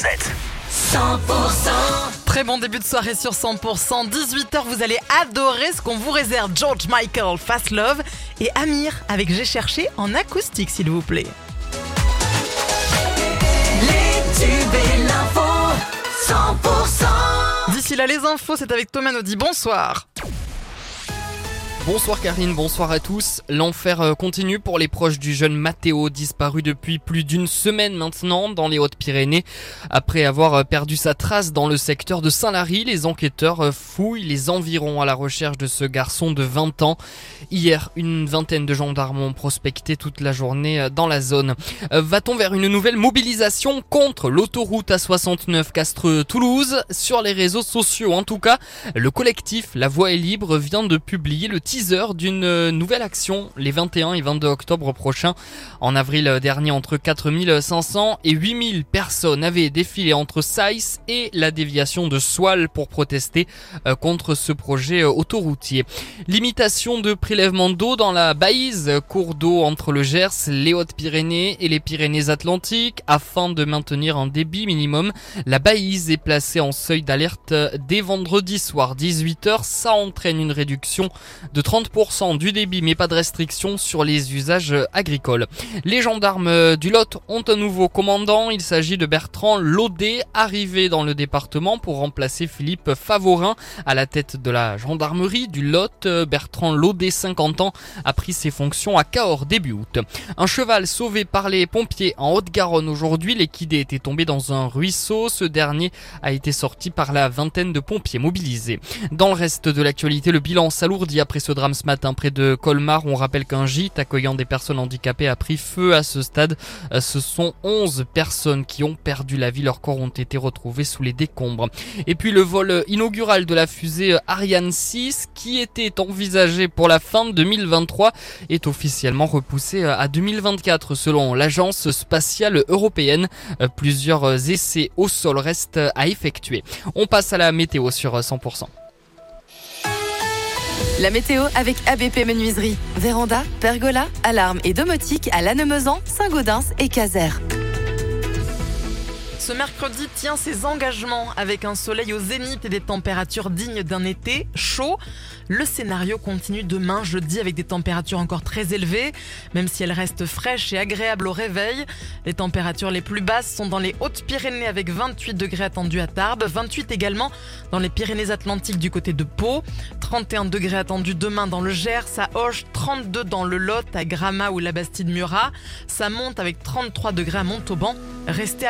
100%. 100%. Très bon début de soirée sur 100%. 18h, vous allez adorer ce qu'on vous réserve. George Michael, Fast Love et Amir avec J'ai cherché en acoustique, s'il vous plaît. Les tubes et l'info, 100%. D'ici là, les infos, c'est avec Thomas Naudi. Bonsoir. Bonsoir Karine, bonsoir à tous. L'enfer continue pour les proches du jeune Matteo, disparu depuis plus d'une semaine maintenant dans les Hautes-Pyrénées. Après avoir perdu sa trace dans le secteur de Saint-Lary, les enquêteurs fouillent les environs à la recherche de ce garçon de 20 ans. Hier, une vingtaine de gendarmes ont prospecté toute la journée dans la zone. Va-t-on vers une nouvelle mobilisation contre l'autoroute A69 Castres-Toulouse? Sur les réseaux sociaux en tout cas, le collectif La Voix est Libre vient de publier le teaser d'une nouvelle action les 21 et 22 octobre prochains. En avril dernier, entre 4500 et 8000 personnes avaient défilé entre Saïs et la déviation de Soile pour protester contre ce projet autoroutier. Limitation de prélèvement d'eau dans la Baïse, cours d'eau entre le Gers, les Hautes-Pyrénées et les Pyrénées-Atlantiques. Afin de maintenir un débit minimum, la Baïse est placée en seuil d'alerte dès vendredi soir 18h. Ça entraîne une réduction de 30% du débit, mais pas de restriction sur les usages agricoles. Les gendarmes du Lot ont un nouveau commandant. Il s'agit de Bertrand Lodé, arrivé dans le département pour remplacer Philippe Favorin à la tête de la gendarmerie du Lot. Bertrand Lodé, 50 ans, a pris ses fonctions à Cahors début août. Un cheval sauvé par les pompiers en Haute-Garonne aujourd'hui. L'équidé était tombé dans un ruisseau. Ce dernier a été sorti par la vingtaine de pompiers mobilisés. Dans le reste de l'actualité, le bilan s'alourdit après ce drame ce matin près de Colmar. On rappelle qu'un gîte accueillant des personnes handicapées a pris feu à ce stade. Ce sont 11 personnes qui ont perdu la vie. Leurs corps ont été retrouvés sous les décombres. Et puis le vol inaugural de la fusée Ariane 6, qui était envisagé pour la fin de 2023, est officiellement repoussé à 2024 selon l'agence spatiale européenne. Plusieurs essais au sol restent à effectuer. On passe à la météo sur 100%. La météo avec ABP Menuiserie. Véranda, pergola, alarme et domotique à Lannemezan, Saint-Gaudens et Cazères. Ce mercredi tient ses engagements avec un soleil au zénith et des températures dignes d'un été chaud. Le scénario continue demain jeudi avec des températures encore très élevées, même si elles restent fraîches et agréables au réveil. Les températures les plus basses sont dans les Hautes-Pyrénées avec 28 degrés attendus à Tarbes, 28 également dans les Pyrénées-Atlantiques du côté de Pau, 31 degrés attendus demain dans le Gers, à Auch, 32 dans le Lot, à Gramat ou Labastide-Murat. Ça monte avec 33 degrés à Montauban. Restez à